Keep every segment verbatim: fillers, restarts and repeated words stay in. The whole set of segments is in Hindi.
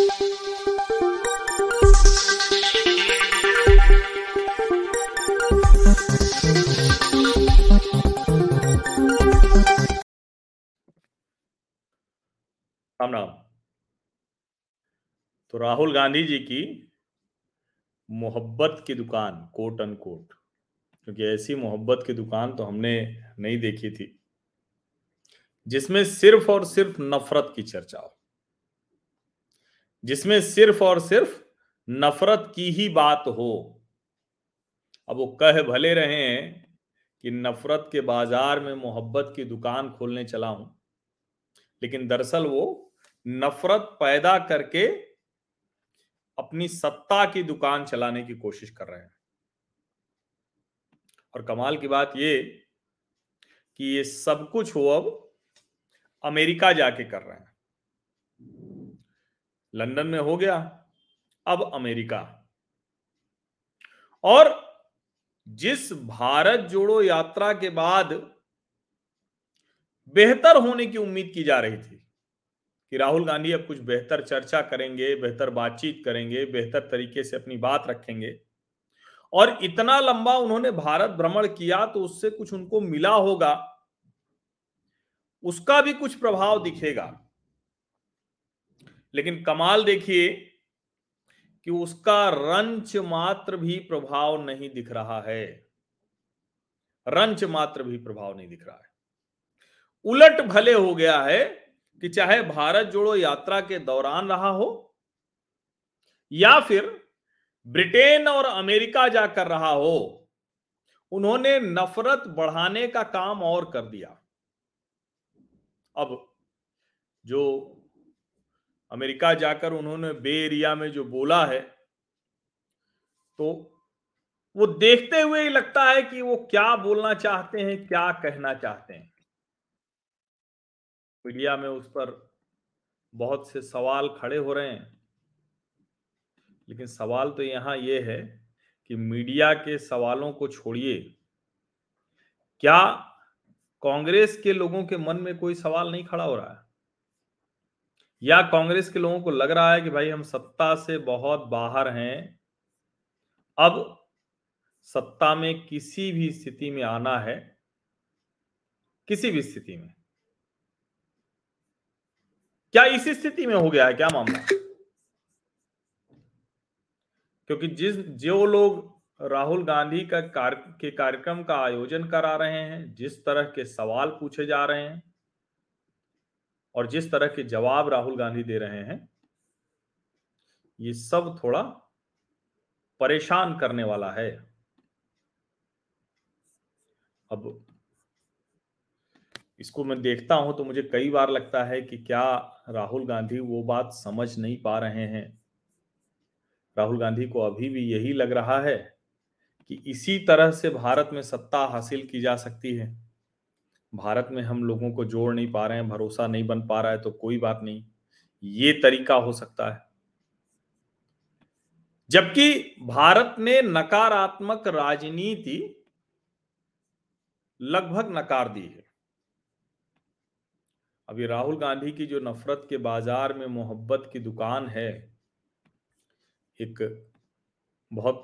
राम राम। तो राहुल गांधी जी की मोहब्बत की दुकान कोट अन कोट, क्योंकि ऐसी मोहब्बत की दुकान तो हमने नहीं देखी थी जिसमें सिर्फ और सिर्फ नफरत की चर्चा हो, जिसमें सिर्फ और सिर्फ नफरत की ही बात हो। अब वो कह भले रहे हैं कि नफरत के बाजार में मोहब्बत की दुकान खोलने चला हूं, लेकिन दरअसल वो नफरत पैदा करके अपनी सत्ता की दुकान चलाने की कोशिश कर रहे हैं। और कमाल की बात ये कि ये सब कुछ वो अब अमेरिका जाके कर रहे हैं। लंदन में हो गया, अब अमेरिका। और जिस भारत जोड़ो यात्रा के बाद बेहतर होने की उम्मीद की जा रही थी कि राहुल गांधी अब कुछ बेहतर चर्चा करेंगे, बेहतर बातचीत करेंगे, बेहतर तरीके से अपनी बात रखेंगे, और इतना लंबा उन्होंने भारत भ्रमण किया तो उससे कुछ उनको मिला होगा, उसका भी कुछ प्रभाव दिखेगा। लेकिन कमाल देखिए कि उसका रंच मात्र भी प्रभाव नहीं दिख रहा है, रंच मात्र भी प्रभाव नहीं दिख रहा है। उलट भले हो गया है कि चाहे भारत जोड़ो यात्रा के दौरान रहा हो या फिर ब्रिटेन और अमेरिका जाकर रहा हो, उन्होंने नफरत बढ़ाने का काम और कर दिया। अब जो अमेरिका जाकर उन्होंने बे एरिया में जो बोला है, तो वो देखते हुए ही लगता है कि वो क्या बोलना चाहते हैं, क्या कहना चाहते हैं। मीडिया में उस पर बहुत से सवाल खड़े हो रहे हैं, लेकिन सवाल तो यहाँ ये है कि मीडिया के सवालों को छोड़िए, क्या कांग्रेस के लोगों के मन में कोई सवाल नहीं खड़ा हो रहा है? या कांग्रेस के लोगों को लग रहा है कि भाई हम सत्ता से बहुत बाहर हैं, अब सत्ता में किसी भी स्थिति में आना है, किसी भी स्थिति में? क्या इसी स्थिति में हो गया है क्या मामला? क्योंकि जिस जो लोग राहुल गांधी का कार्य के कार्यक्रम का आयोजन करा रहे हैं, जिस तरह के सवाल पूछे जा रहे हैं और जिस तरह के जवाब राहुल गांधी दे रहे हैं, ये सब थोड़ा परेशान करने वाला है। अब इसको मैं देखता हूं तो मुझे कई बार लगता है कि क्या राहुल गांधी वो बात समझ नहीं पा रहे हैं? राहुल गांधी को अभी भी यही लग रहा है कि इसी तरह से भारत में सत्ता हासिल की जा सकती है। भारत में हम लोगों को जोड़ नहीं पा रहे हैं, भरोसा नहीं बन पा रहा है, तो कोई बात नहीं, ये तरीका हो सकता है। जबकि भारत ने नकारात्मक राजनीति लगभग नकार दी है। अभी राहुल गांधी की जो नफरत के बाजार में मोहब्बत की दुकान है, एक बहुत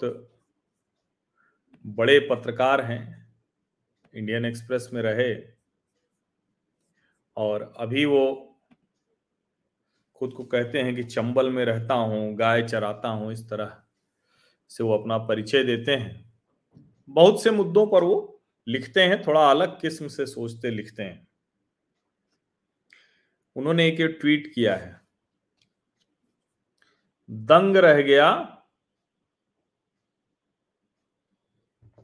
बड़े पत्रकार हैं, इंडियन एक्सप्रेस में रहे, और अभी वो खुद को कहते हैं कि चंबल में रहता हूँ, गाय चराता हूँ, इस तरह से वो अपना परिचय देते हैं। बहुत से मुद्दों पर वो लिखते हैं, थोड़ा अलग किस्म से सोचते लिखते हैं। उन्होंने एक ट्वीट किया है, दंग रह गया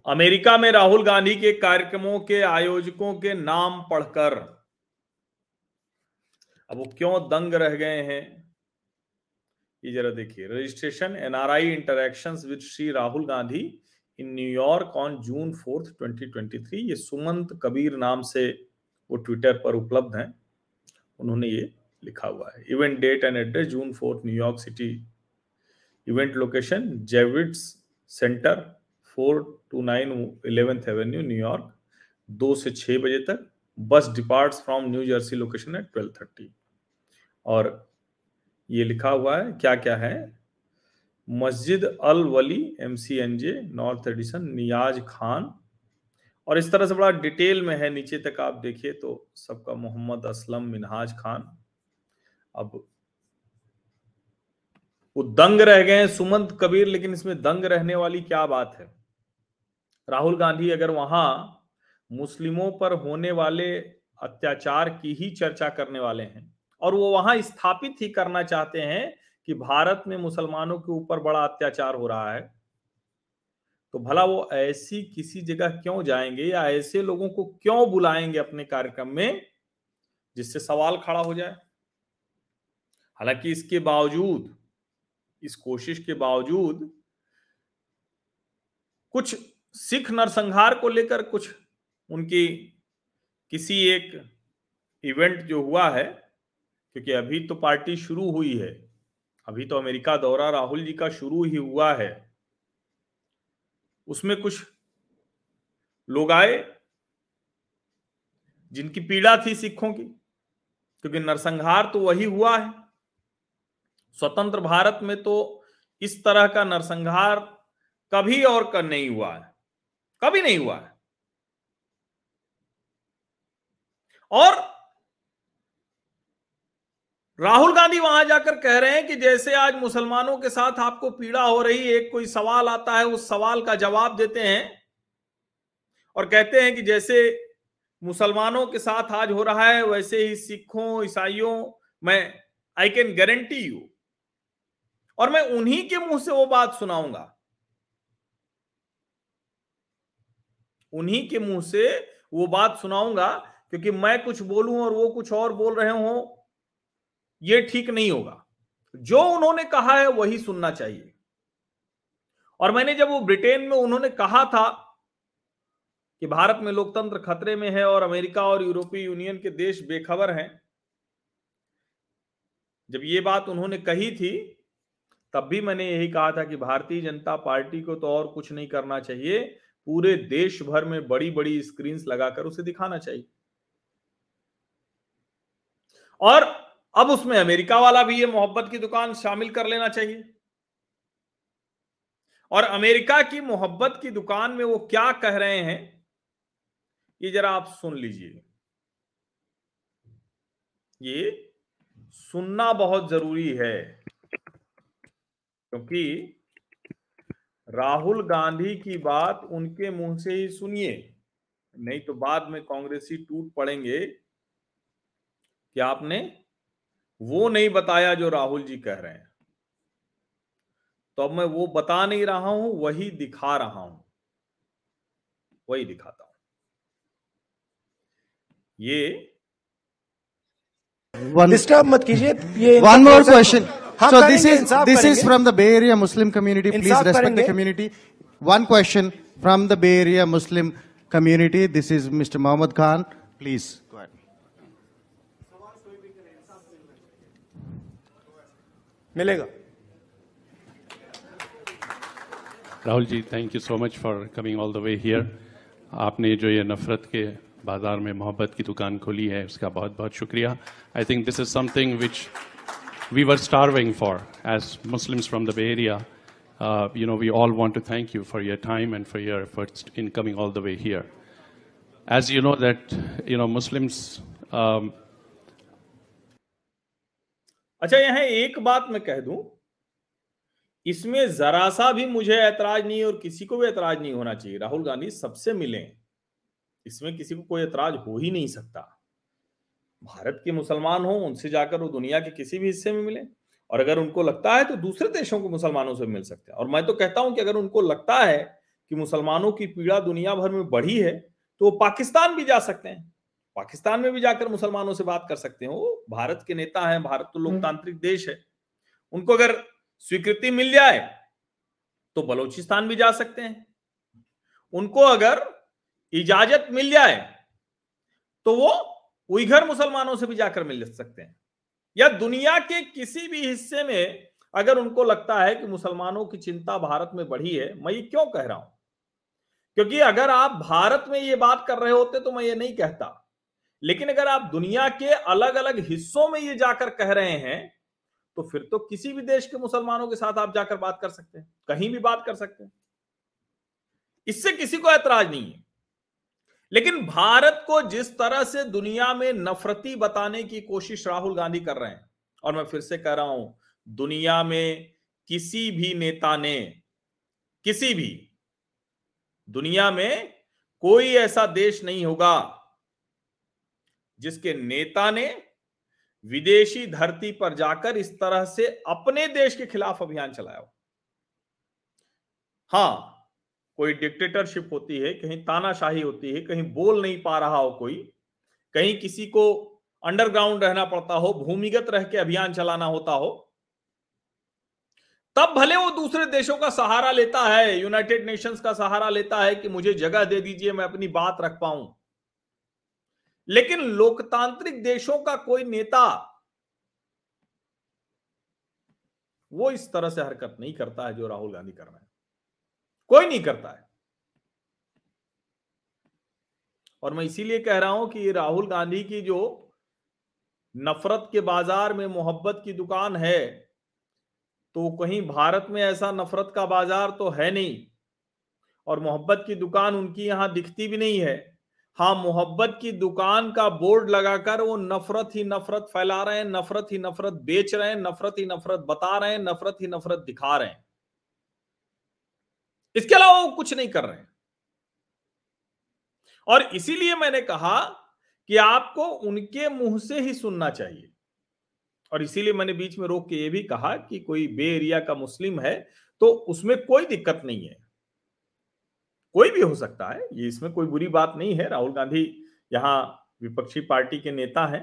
अमेरिका में राहुल गांधी के कार्यक्रमों के आयोजकों के नाम पढ़कर। अब वो क्यों दंग रह गए हैं ये जरा देखिए। Registration NRI interactions with Shri Rahul Gandhi in New York on June fourth twenty twenty three, ये सुमंत कबीर नाम से वो ट्विटर पर उपलब्ध हैं, उन्होंने ये लिखा हुआ है। Event date and address June fourth New York City, event location Javits Center four two nine Eleventh Avenue New York, दो से छः बजे तक। Bus departs from New Jersey location है ट्वेल्व थर्टी। और ये लिखा हुआ है क्या क्या है। Masjid Al Wali M C N J North Edison Niyaz Khan, और इस तरह से बड़ा डिटेल में है। नीचे तक आप देखिए तो सबका मोहम्मद असलम मिनहाज खान। अब वो दंग रह गए सुमंत कबीर, लेकिन इसमें दंग रहने वाली क्या बात है। राहुल गांधी अगर वहां मुस्लिमों पर होने वाले अत्याचार की ही चर्चा करने वाले हैं, और वो वहां स्थापित ही करना चाहते हैं कि भारत में मुसलमानों के ऊपर बड़ा अत्याचार हो रहा है, तो भला वो ऐसी किसी जगह क्यों जाएंगे या ऐसे लोगों को क्यों बुलाएंगे अपने कार्यक्रम में, जिससे सवाल खड़ा हो जाए। हालांकि इसके बावजूद, इस कोशिश के बावजूद, कुछ सिख नरसंहार को लेकर कुछ उनकी किसी एक इवेंट जो हुआ है, क्योंकि अभी तो पार्टी शुरू हुई है, अभी तो अमेरिका दौरा राहुल जी का शुरू ही हुआ है, उसमें कुछ लोग आए जिनकी पीड़ा थी सिखों की, क्योंकि नरसंहार तो वही हुआ है। स्वतंत्र भारत में तो इस तरह का नरसंहार कभी और का नहीं हुआ है, कभी नहीं हुआ है। और राहुल गांधी वहां जाकर कह रहे हैं कि जैसे आज मुसलमानों के साथ आपको पीड़ा हो रही, एक कोई सवाल आता है उस सवाल का जवाब देते हैं और कहते हैं कि जैसे मुसलमानों के साथ आज हो रहा है वैसे ही सिखों ईसाइयों में आई कैन गारंटी यू। और मैं उन्हीं के मुंह से वो बात सुनाऊंगा, उन्हीं के मुंह से वो बात सुनाऊंगा, क्योंकि मैं कुछ बोलूं और वो कुछ और बोल रहे हों ये ठीक नहीं होगा। जो उन्होंने कहा है वही सुनना चाहिए। और मैंने जब वो ब्रिटेन में उन्होंने कहा था कि भारत में लोकतंत्र खतरे में है और अमेरिका और यूरोपीय यूनियन के देश बेखबर हैं, जब ये बात उन्होंने कही थी तब भी मैंने यही कहा था कि भारतीय जनता पार्टी को तो और कुछ नहीं करना चाहिए, पूरे देश भर में बड़ी बड़ी स्क्रीन्स लगाकर उसे दिखाना चाहिए। और अब उसमें अमेरिका वाला भी ये मोहब्बत की दुकान शामिल कर लेना चाहिए। और अमेरिका की मोहब्बत की दुकान में वो क्या कह रहे हैं ये जरा आप सुन लीजिए, ये सुनना बहुत जरूरी है, क्योंकि राहुल गांधी की बात उनके मुंह से ही सुनिए, नहीं तो बाद में कांग्रेसी टूट पड़ेंगे कि आपने वो नहीं बताया जो राहुल जी कह रहे हैं। तो अब मैं वो बता नहीं रहा हूं, वही दिखा रहा हूं, वही दिखाता हूं। ये डिस्टर्ब मत कीजिए। ये one more question. So this is this is from the Bay Area Muslim community. Please respect the community. One question from the Bay Area Muslim community. This is Mister Mohammed Khan. Please go ahead. मिलेगा। Rahul ji, thank you so much for coming all the way here. आपने जो ये नफरत के बाजार में मोहब्बत की दुकान खोली है उसका बहुत बहुत शुक्रिया। I think this is something which we were starving for as Muslims from the Bay Area. Uh, you know, we all want to thank you for your time and for your efforts in coming all the way here. As you know that, you know, Muslims... Um... अच्छा, यहाँ एक बात मैं कह दूं, इसमें जरा सा भी मुझे ऐतराज नहीं और किसी को भी ऐतराज नहीं होना चाहिए। राहुल गांधी सबसे मिले, इसमें किसी को कोई ऐतराज हो ही नहीं सकता। भारत के मुसलमान हो उनसे जाकर वो दुनिया के किसी भी हिस्से में मिले, और अगर उनको लगता है तो दूसरे देशों के मुसलमानों से मिल सकते हैं। और मैं तो कहता हूं कि अगर उनको लगता है कि मुसलमानों की पीड़ा दुनिया भर में बढ़ी है तो वो पाकिस्तान भी जा सकते हैं, पाकिस्तान में भी जाकर मुसलमानों से बात कर सकते हैं। वो भारत के नेता हैं, भारत तो लोकतांत्रिक देश है, उनको अगर स्वीकृति मिल जाए तो बलूचिस्तान भी जा सकते हैं, उनको अगर इजाजत मिल जाए तो वो उइघर मुसलमानों से भी जाकर मिल सकते हैं, या दुनिया के किसी भी हिस्से में अगर उनको लगता है कि मुसलमानों की चिंता भारत में बढ़ी है। मैं ये क्यों कह रहा हूं, क्योंकि अगर आप भारत में ये बात कर रहे होते तो मैं ये नहीं कहता, लेकिन अगर आप दुनिया के अलग अलग हिस्सों में ये जाकर कह रहे हैं तो फिर तो किसी भी देश के मुसलमानों के साथ आप जाकर बात कर सकते हैं, कहीं भी बात कर सकते हैं, इससे किसी को ऐतराज नहीं है। लेकिन भारत को जिस तरह से दुनिया में नफरती बताने की कोशिश राहुल गांधी कर रहे हैं, और मैं फिर से कह रहा हूं, दुनिया में किसी भी नेता ने, किसी भी दुनिया में कोई ऐसा देश नहीं होगा जिसके नेता ने विदेशी धरती पर जाकर इस तरह से अपने देश के खिलाफ अभियान चलाया हो। हाँ, कोई डिक्टेटरशिप होती है, कहीं तानाशाही होती है, कहीं बोल नहीं पा रहा हो कोई, कहीं किसी को अंडरग्राउंड रहना पड़ता हो, भूमिगत रह के अभियान चलाना होता हो, तब भले वो दूसरे देशों का सहारा लेता है, यूनाइटेड नेशंस का सहारा लेता है कि मुझे जगह दे दीजिए, मैं अपनी बात रख पाऊं। लेकिन लोकतांत्रिक देशों का कोई नेता वो इस तरह से हरकत नहीं करता है जो राहुल गांधी कर रहे हैं, कोई नहीं करता है। और मैं इसीलिए कह रहा हूं कि राहुल गांधी की जो नफरत के बाजार में मोहब्बत की दुकान है, तो कहीं भारत में ऐसा नफरत का बाजार तो है नहीं, और मोहब्बत की दुकान उनकी यहाँ दिखती भी नहीं है। हाँ, मोहब्बत की दुकान का बोर्ड लगाकर वो नफरत ही नफरत फैला रहे हैं, नफरत ही नफरत बेच रहे हैं, नफरत ही नफरत बता रहे हैं, नफरत ही नफरत दिखा रहे हैं, इसके अलावा वो कुछ नहीं कर रहे हैं। और इसीलिए मैंने कहा कि आपको उनके मुंह से ही सुनना चाहिए, और इसीलिए मैंने बीच में रोक के ये भी कहा कि कोई बे एरिया का मुस्लिम है तो उसमें कोई दिक्कत नहीं है, कोई भी हो सकता है, ये इसमें कोई बुरी बात नहीं है। राहुल गांधी यहाँ विपक्षी पार्टी के नेता हैं,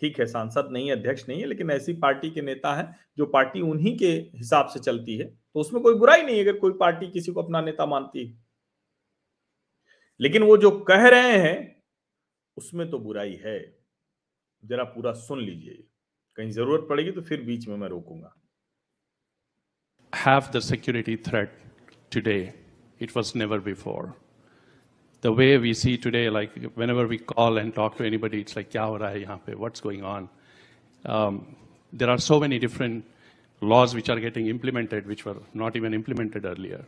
ठीक है, सांसद नहीं, अध्यक्ष नहीं है, लेकिन ऐसी पार्टी के नेता हैं जो पार्टी उन्हीं के हिसाब से चलती है, तो उसमें कोई बुराई नहीं है अगर कोई पार्टी किसी को अपना नेता मानती है। लेकिन वो जो कह रहे हैं उसमें तो बुराई है। जरा पूरा सुन लीजिए, कहीं जरूरत पड़ेगी तो फिर बीच में मैं रोकूंगा। Half the security threat today, it was never before. The way we see today, like whenever we call and talk to anybody, it's like क्या हो रहा है यहाँ पे, what's going on. Um, there are so many different laws which are getting implemented, which were not even implemented earlier.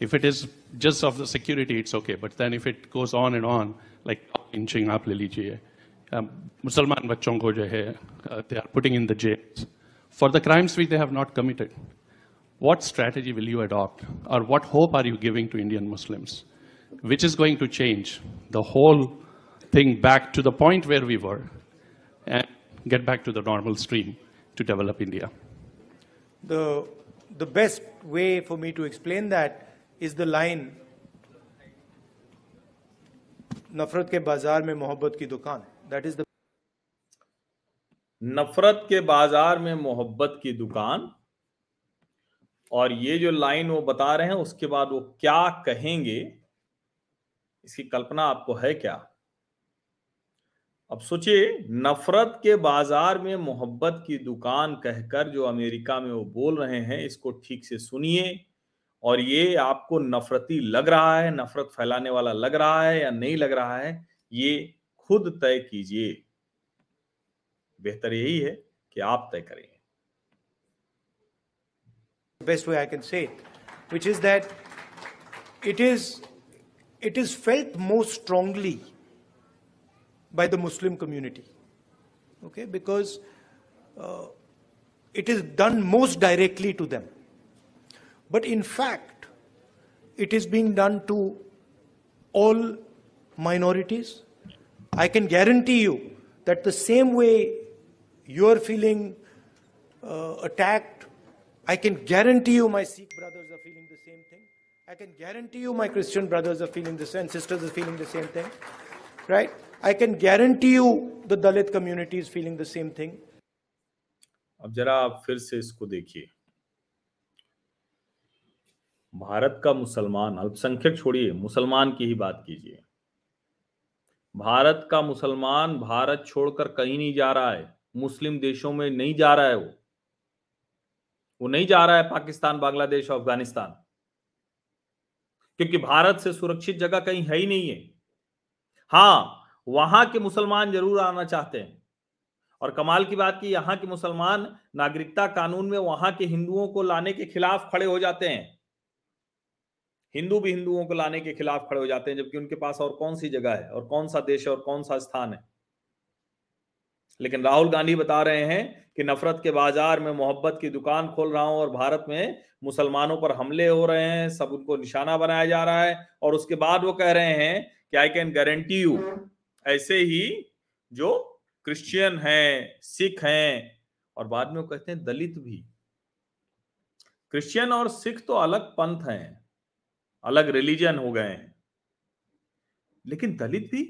If it is just of the security, it's okay. But then if it goes on and on, like inching up ले लीजिए, मुसलमान बच्चों को जो है, they are putting in the jails for the crimes which they have not committed. What strategy will you adopt, or what hope are you giving to Indian Muslims, which is going to change the whole thing back to the point where we were, and get back to the normal stream to develop India? The the best way for me to explain that is the line, नफरत के बाजार में मोहब्बत की दुकान। That is the... नफरत के बाजार में मोहब्बत की दुकान। और ये जो लाइन वो बता रहे हैं, उसके बाद वो क्या कहेंगे, इसकी कल्पना आपको है क्या? अब सोचिए, नफरत के बाजार में मोहब्बत की दुकान कहकर जो अमेरिका में वो बोल रहे हैं, इसको ठीक से सुनिए। और ये आपको नफरती लग रहा है, नफरत फैलाने वाला लग रहा है या नहीं लग रहा है, ये खुद तय कीजिए। बेहतर यही है कि आप तय करें। Best way I can say which is that it is it is felt most strongly by the Muslim community, okay, because it is done most directly to them, but in fact it is being done to all minorities. I can guarantee you that the same way you are feeling uh, attacked, I can guarantee you my Sikh brothers are feeling the same thing. I can guarantee you my Christian brothers are feeling the same, sisters are feeling the same thing, right? I can guarantee you the Dalit community is feeling the same thing. अब जरा आप फिर से इसको देखिए। भारत का मुसलमान, अल्पसंख्यक छोड़िए, मुसलमान की ही बात कीजिए। भारत का मुसलमान भारत छोड़कर कहीं नहीं जा रहा है, मुस्लिम देशों में नहीं जा रहा है, वो वो नहीं जा रहा है पाकिस्तान, बांग्लादेश और अफगानिस्तान, क्योंकि भारत से सुरक्षित जगह कहीं है ही नहीं है। हाँ, वहां के मुसलमान जरूर आना चाहते हैं, और कमाल की बात कि यहाँ के मुसलमान नागरिकता कानून में वहां के हिंदुओं को लाने के खिलाफ खड़े हो जाते हैं, हिंदू भी हिंदुओं को लाने के खिलाफ खड़े हो जाते हैं, जबकि उनके पास और कौन सी जगह है और कौन सा देश है और कौन सा स्थान है। लेकिन राहुल गांधी बता रहे हैं कि नफरत के बाजार में मोहब्बत की दुकान खोल रहा हूं और भारत में मुसलमानों पर हमले हो रहे हैं, सब उनको निशाना बनाया जा रहा है, और उसके बाद वो कह रहे हैं कि आई कैन गारंटी यू। ऐसे ही जो क्रिश्चियन हैं, सिख हैं, और बाद में वो कहते हैं दलित भी। क्रिश्चियन और सिख तो अलग पंथ हैं, अलग रिलीजन हो गए हैं, लेकिन दलित भी।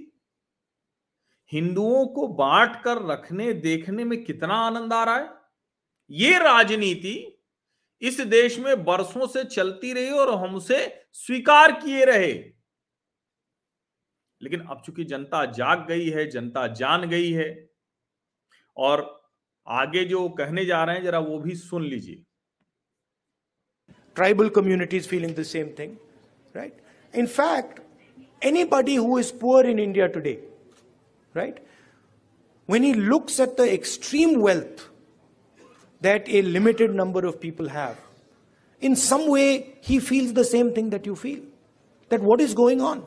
हिंदुओं को बांट कर रखने देखने में कितना आनंद आ रहा है। ये राजनीति इस देश में बरसों से चलती रही और हम उसे स्वीकार किए रहे, लेकिन अब चूंकि जनता जाग गई है, जनता जान गई है। और आगे जो कहने जा रहे हैं जरा वो भी सुन लीजिए। Tribal communities feeling the same thing, right? In fact, anybody who is poor in India today, right? When he looks at the extreme wealth that a limited number of people have, in some way he feels the same thing that you feel. That what is going on?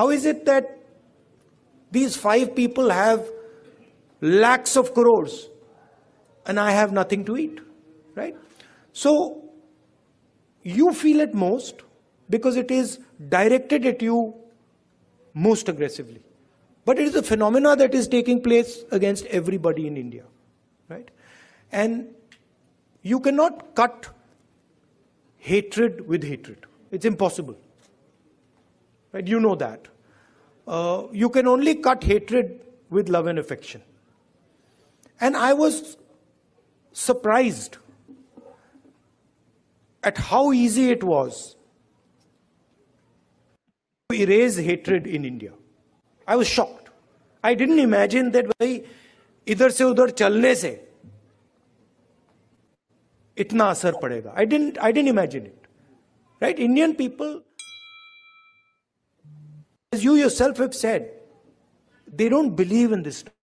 How is it that these five people have lakhs of crores and I have nothing to eat, right? So you feel it most because it is directed at you most aggressively. But it is a phenomena that is taking place against everybody in India, right? And you cannot cut hatred with hatred. It's impossible, right? You know that. Uh, you can only cut hatred with love and affection. And I was surprised at how easy it was to erase hatred in India. I was shocked. I didn't imagine that भाई इधर से उधर चलने से इतना असर पड़ेगा। I didn't, I didn't imagine it, right? Indian people, as you yourself have said, they don't believe in this stuff.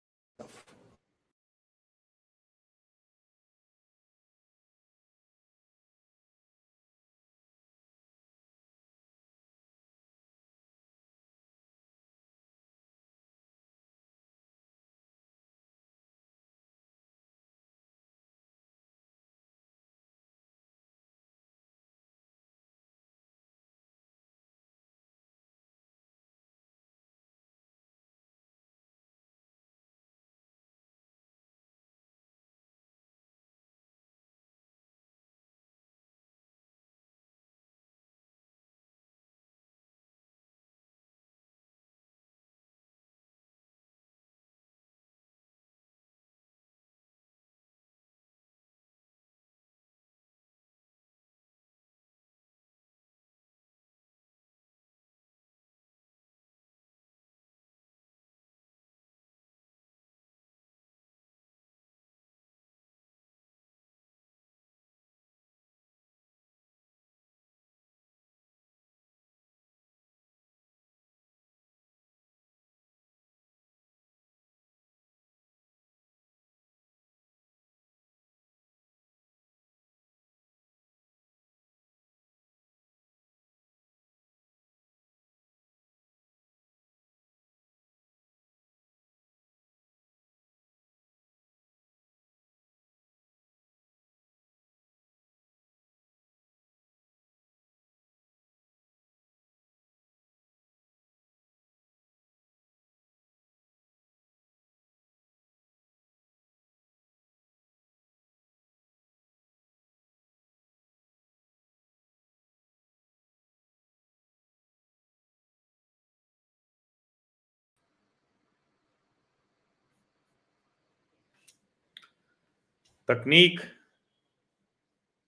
तकनीक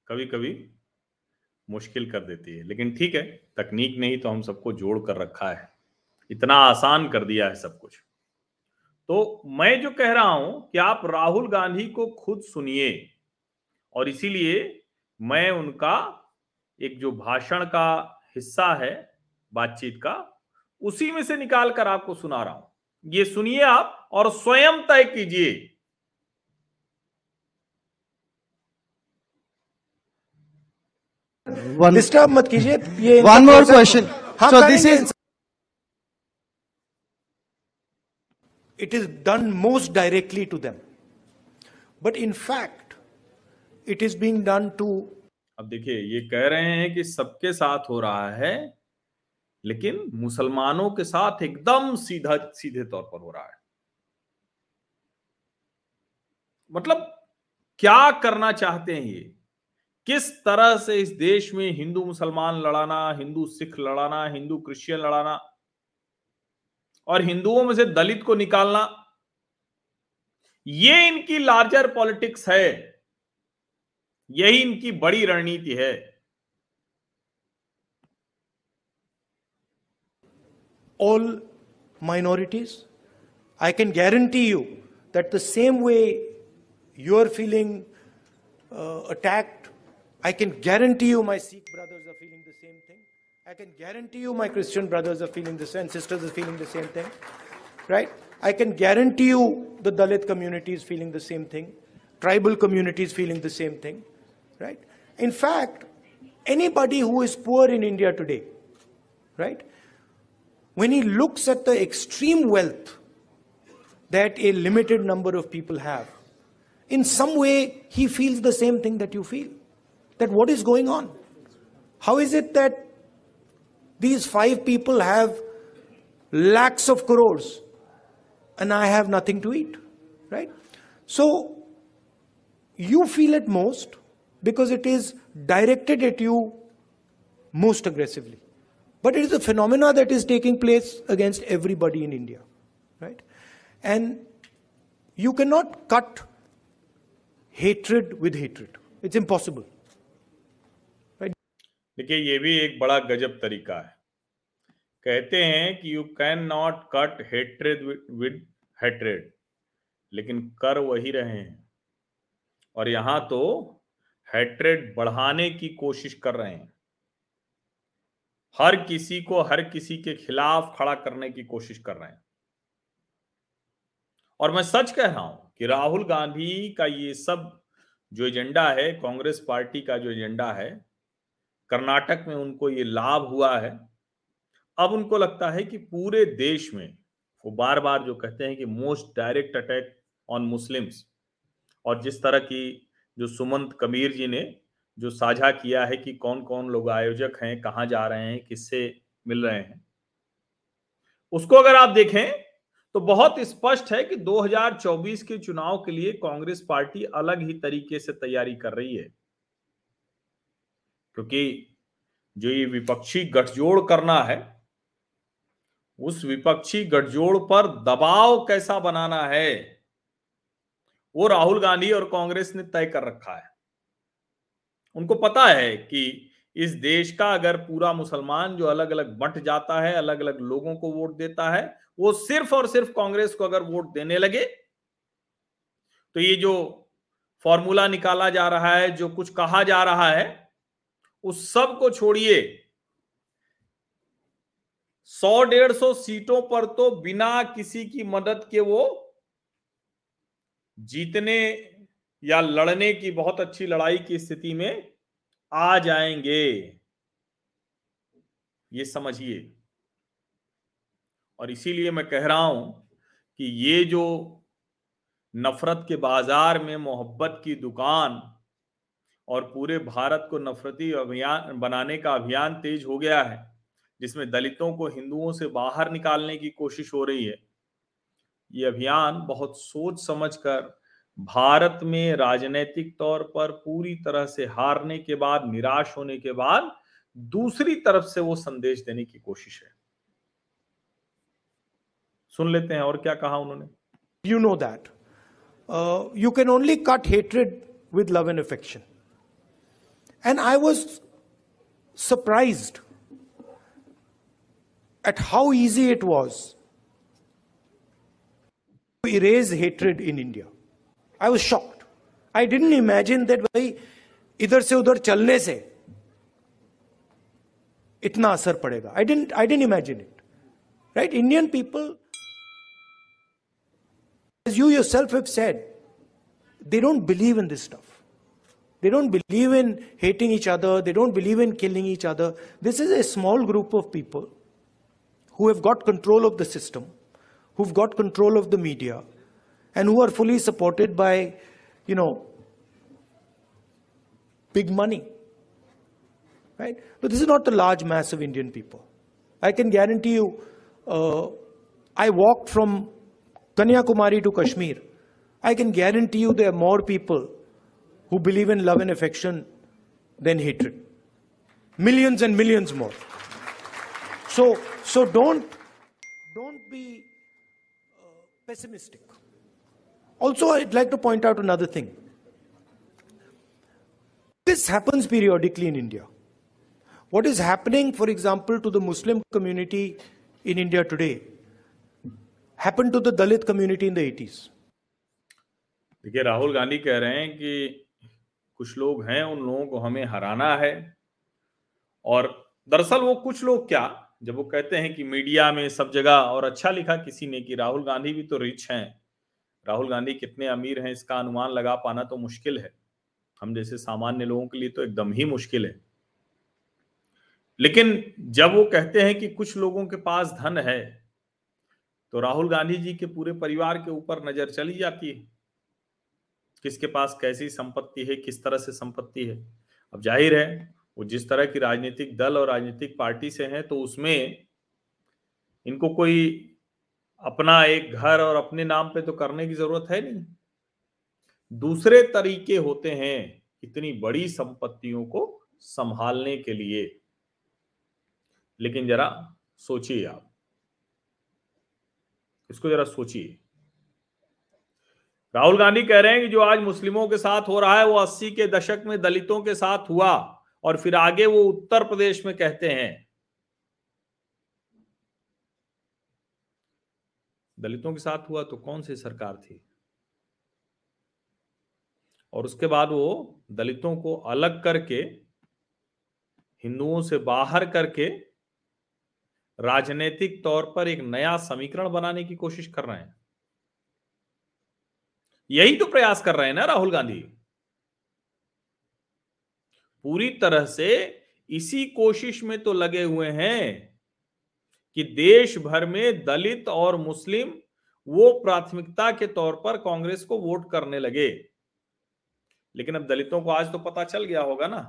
कभी कभी मुश्किल कर देती है, लेकिन ठीक है, तकनीक ने ही तो हम सबको जोड़ कर रखा है, इतना आसान कर दिया है सब कुछ। तो मैं जो कह रहा हूं कि आप राहुल गांधी को खुद सुनिए, और इसीलिए मैं उनका एक जो भाषण का हिस्सा है बातचीत का, उसी में से निकाल कर आपको सुना रहा हूं। ये सुनिए आप और स्वयं तय कीजिए डिस्टर्ब मत कीजिए, ये one more question. So this is it is done most directly to them, but in fact it is being done to ab dekhiye ye keh rahe hain ki sabke sath ho raha hai, lekin मुसलमानों के साथ एकदम सीधा सीधे तौर पर हो रहा है। मतलब क्या करना चाहते हैं ये, किस तरह से इस देश में हिंदू मुसलमान लड़ाना, हिंदू सिख लड़ाना, हिंदू क्रिश्चियन लड़ाना और हिंदुओं में से दलित को निकालना, ये इनकी लार्जर पॉलिटिक्स है, यही इनकी बड़ी रणनीति है। All minorities, I can guarantee you that the same way you are feeling attacked, I can guarantee you my Sikh brothers are feeling the same thing, I can guarantee you my Christian brothers are feeling the same, sisters are feeling the same thing, right? I can guarantee you the Dalit community is feeling the same thing, tribal community is feeling the same thing, right? In fact, anybody who is poor in India today, right? When he looks at the extreme wealth that a limited number of people have, in some way he feels the same thing that you feel, that what is going on? How is it that these five people have lakhs of crores and I have nothing to eat, right? So you feel it most because it is directed at you most aggressively. But it is a phenomena that is taking place against everybody in India, right? And you cannot cut hatred with hatred. It's impossible. देखिए ये भी एक बड़ा गजब तरीका है। कहते हैं कि you can not cut hatred with hatred, लेकिन कर वही रहे हैं और यहां तो हेट्रेड बढ़ाने की कोशिश कर रहे हैं। हर किसी को हर किसी के खिलाफ खड़ा करने की कोशिश कर रहे हैं। और मैं सच कह रहा हूं कि राहुल गांधी का ये सब जो एजेंडा है, कांग्रेस पार्टी का जो एजेंडा है, कर्नाटक में उनको ये लाभ हुआ है। अब उनको लगता है कि पूरे देश में, वो बार बार जो कहते हैं कि most direct attack on Muslims, और जिस तरह की जो सुमंत कबीर जी ने जो साझा किया है कि कौन कौन लोग आयोजक हैं, कहाँ जा रहे हैं, किससे मिल रहे हैं, उसको अगर आप देखें तो बहुत स्पष्ट है कि दो हज़ार चौबीस के चुनाव के लिए कांग्रेस पार्टी अलग ही तरीके से तैयारी कर रही है। क्योंकि जो ये विपक्षी गठजोड़ करना है, उस विपक्षी गठजोड़ पर दबाव कैसा बनाना है, वो राहुल गांधी और कांग्रेस ने तय कर रखा है। उनको पता है कि इस देश का अगर पूरा मुसलमान जो अलग अलग बंट जाता है, अलग अलग लोगों को वोट देता है, वो सिर्फ और सिर्फ कांग्रेस को अगर वोट देने लगे तो ये जो फॉर्मूला निकाला जा रहा है, जो कुछ कहा जा रहा है, उस सब को छोड़िए, सौ डेढ़ सौ सीटों पर तो बिना किसी की मदद के वो जीतने या लड़ने की बहुत अच्छी लड़ाई की स्थिति में आ जाएंगे, ये समझिए। और इसीलिए मैं कह रहा हूं कि ये जो नफरत के बाजार में मोहब्बत की दुकान और पूरे भारत को नफरती अभियान बनाने का अभियान तेज हो गया है, जिसमें दलितों को हिंदुओं से बाहर निकालने की कोशिश हो रही है, ये अभियान बहुत सोच समझकर भारत में राजनीतिक तौर पर पूरी तरह से हारने के बाद, निराश होने के बाद दूसरी तरफ से वो संदेश देने की कोशिश है। सुन लेते हैं और क्या कहा उन्होंने। You know that you can only cut hatred with love and affection. And I was surprised at how easy it was to erase hatred in India. I was shocked. I didn't imagine that भाई इधर से उधर चलने से इतना असर पड़ेगा। I didn't, I didn't imagine it. Right? Indian people, as you yourself have said, they don't believe in this stuff. They don't believe in hating each other. They don't believe in killing each other. This is a small group of people who have got control of the system, who've got control of the media, and who are fully supported by, you know, big money. Right? But this is not the large mass of Indian people. I can guarantee you, uh, I walked from Kanyakumari to Kashmir. I can guarantee you there are more people who believe in love and affection than hatred. Millions and millions more. So, so don't, don't be uh, pessimistic. Also, I'd like to point out another thing. This happens periodically in India. What is happening, for example, to the Muslim community in India today, happened to the Dalit community in the eighties. देखिए, राहुल गांधी कह रहे हैं कि कुछ लोग हैं, उन लोगों को हमें हराना है। और दरअसल वो कुछ लोग क्या, जब वो कहते हैं कि मीडिया में सब जगह, और अच्छा लिखा किसी ने कि राहुल गांधी भी तो रिच हैं, राहुल गांधी कितने अमीर हैं इसका अनुमान लगा पाना तो मुश्किल है, हम जैसे सामान्य लोगों के लिए तो एकदम ही मुश्किल है। लेकिन जब वो कहते हैं कि कुछ लोगों के पास धन है, तो राहुल गांधी जी के पूरे परिवार के ऊपर नजर चली जाती है, किसके पास कैसी संपत्ति है, किस तरह से संपत्ति है। अब जाहिर है वो जिस तरह की राजनीतिक दल और राजनीतिक पार्टी से हैं, तो उसमें इनको कोई अपना एक घर और अपने नाम पे तो करने की जरूरत है नहीं, दूसरे तरीके होते हैं इतनी बड़ी संपत्तियों को संभालने के लिए। लेकिन जरा सोचिए, आप इसको जरा सोचिए। राहुल गांधी कह रहे हैं कि जो आज मुस्लिमों के साथ हो रहा है वो अस्सी के दशक में दलितों के साथ हुआ, और फिर आगे वो उत्तर प्रदेश में कहते हैं दलितों के साथ हुआ, तो कौन सी सरकार थी। और उसके बाद वो दलितों को अलग करके, हिंदुओं से बाहर करके, राजनीतिक तौर पर एक नया समीकरण बनाने की कोशिश कर रहे हैं। यही तो प्रयास कर रहे हैं ना राहुल गांधी, पूरी तरह से इसी कोशिश में तो लगे हुए हैं कि देश भर में दलित और मुस्लिम वो प्राथमिकता के तौर पर कांग्रेस को वोट करने लगे। लेकिन अब दलितों को आज तो पता चल गया होगा ना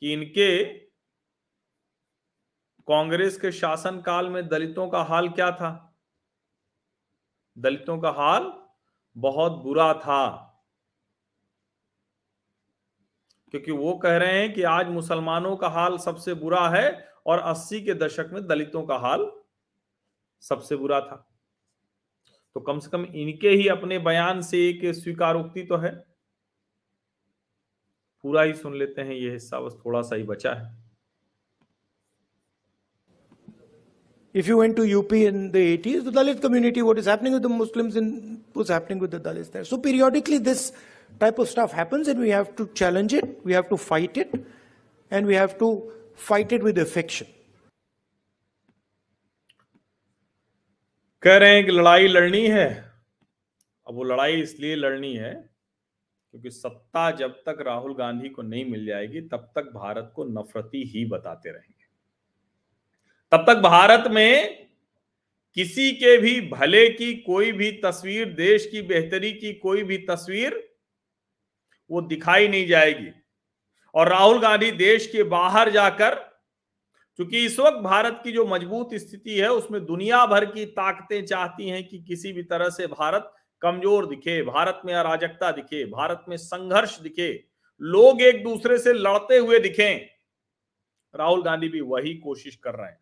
कि इनके कांग्रेस के शासनकाल में दलितों का हाल क्या था। दलितों का हाल बहुत बुरा था, क्योंकि वो कह रहे हैं कि आज मुसलमानों का हाल सबसे बुरा है, और अस्सी के दशक में दलितों का हाल सबसे बुरा था। तो कम से कम इनके ही अपने बयान से एक स्वीकारोक्ति तो है। पूरा ही सुन लेते हैं ये हिस्सा, बस थोड़ा सा ही बचा है। If you went to U P in the eighties, the Dalit community, what is happening with the Muslims and what's happening with the Dalits there. So periodically this type of stuff happens, and we have to challenge it, we have to fight it, and we have to fight it with affection. कह रहे हैं कि लड़ाई लड़नी है। अब वो लड़ाई इसलिए लड़नी है क्योंकि सत्ता जब तक राहुल गांधी को नहीं मिल जाएगी तब तक भारत को नफरती ही बताते रहेंगे। तब तक भारत में किसी के भी भले की कोई भी तस्वीर, देश की बेहतरी की कोई भी तस्वीर वो दिखाई नहीं जाएगी। और राहुल गांधी देश के बाहर जाकर, क्योंकि इस वक्त भारत की जो मजबूत स्थिति है उसमें दुनिया भर की ताकतें चाहती हैं कि किसी भी तरह से भारत कमजोर दिखे, भारत में अराजकता दिखे, भारत में संघर्ष दिखे, लोग एक दूसरे से लड़ते हुए दिखें। राहुल गांधी भी वही कोशिश कर रहे हैं।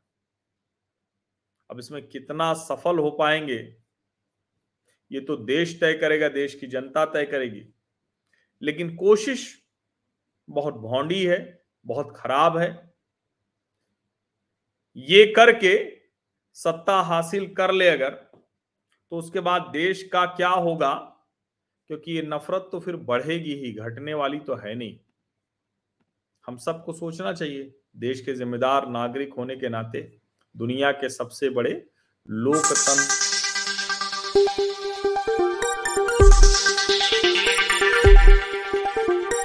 अब इसमें कितना सफल हो पाएंगे ये तो देश तय करेगा, देश की जनता तय करेगी। लेकिन कोशिश बहुत भौंडी है, बहुत खराब है। ये करके सत्ता हासिल कर ले अगर, तो उसके बाद देश का क्या होगा, क्योंकि ये नफरत तो फिर बढ़ेगी ही, घटने वाली तो है नहीं। हम सबको सोचना चाहिए, देश के जिम्मेदार नागरिक होने के नाते, दुनिया के सबसे बड़े लोकतंत्र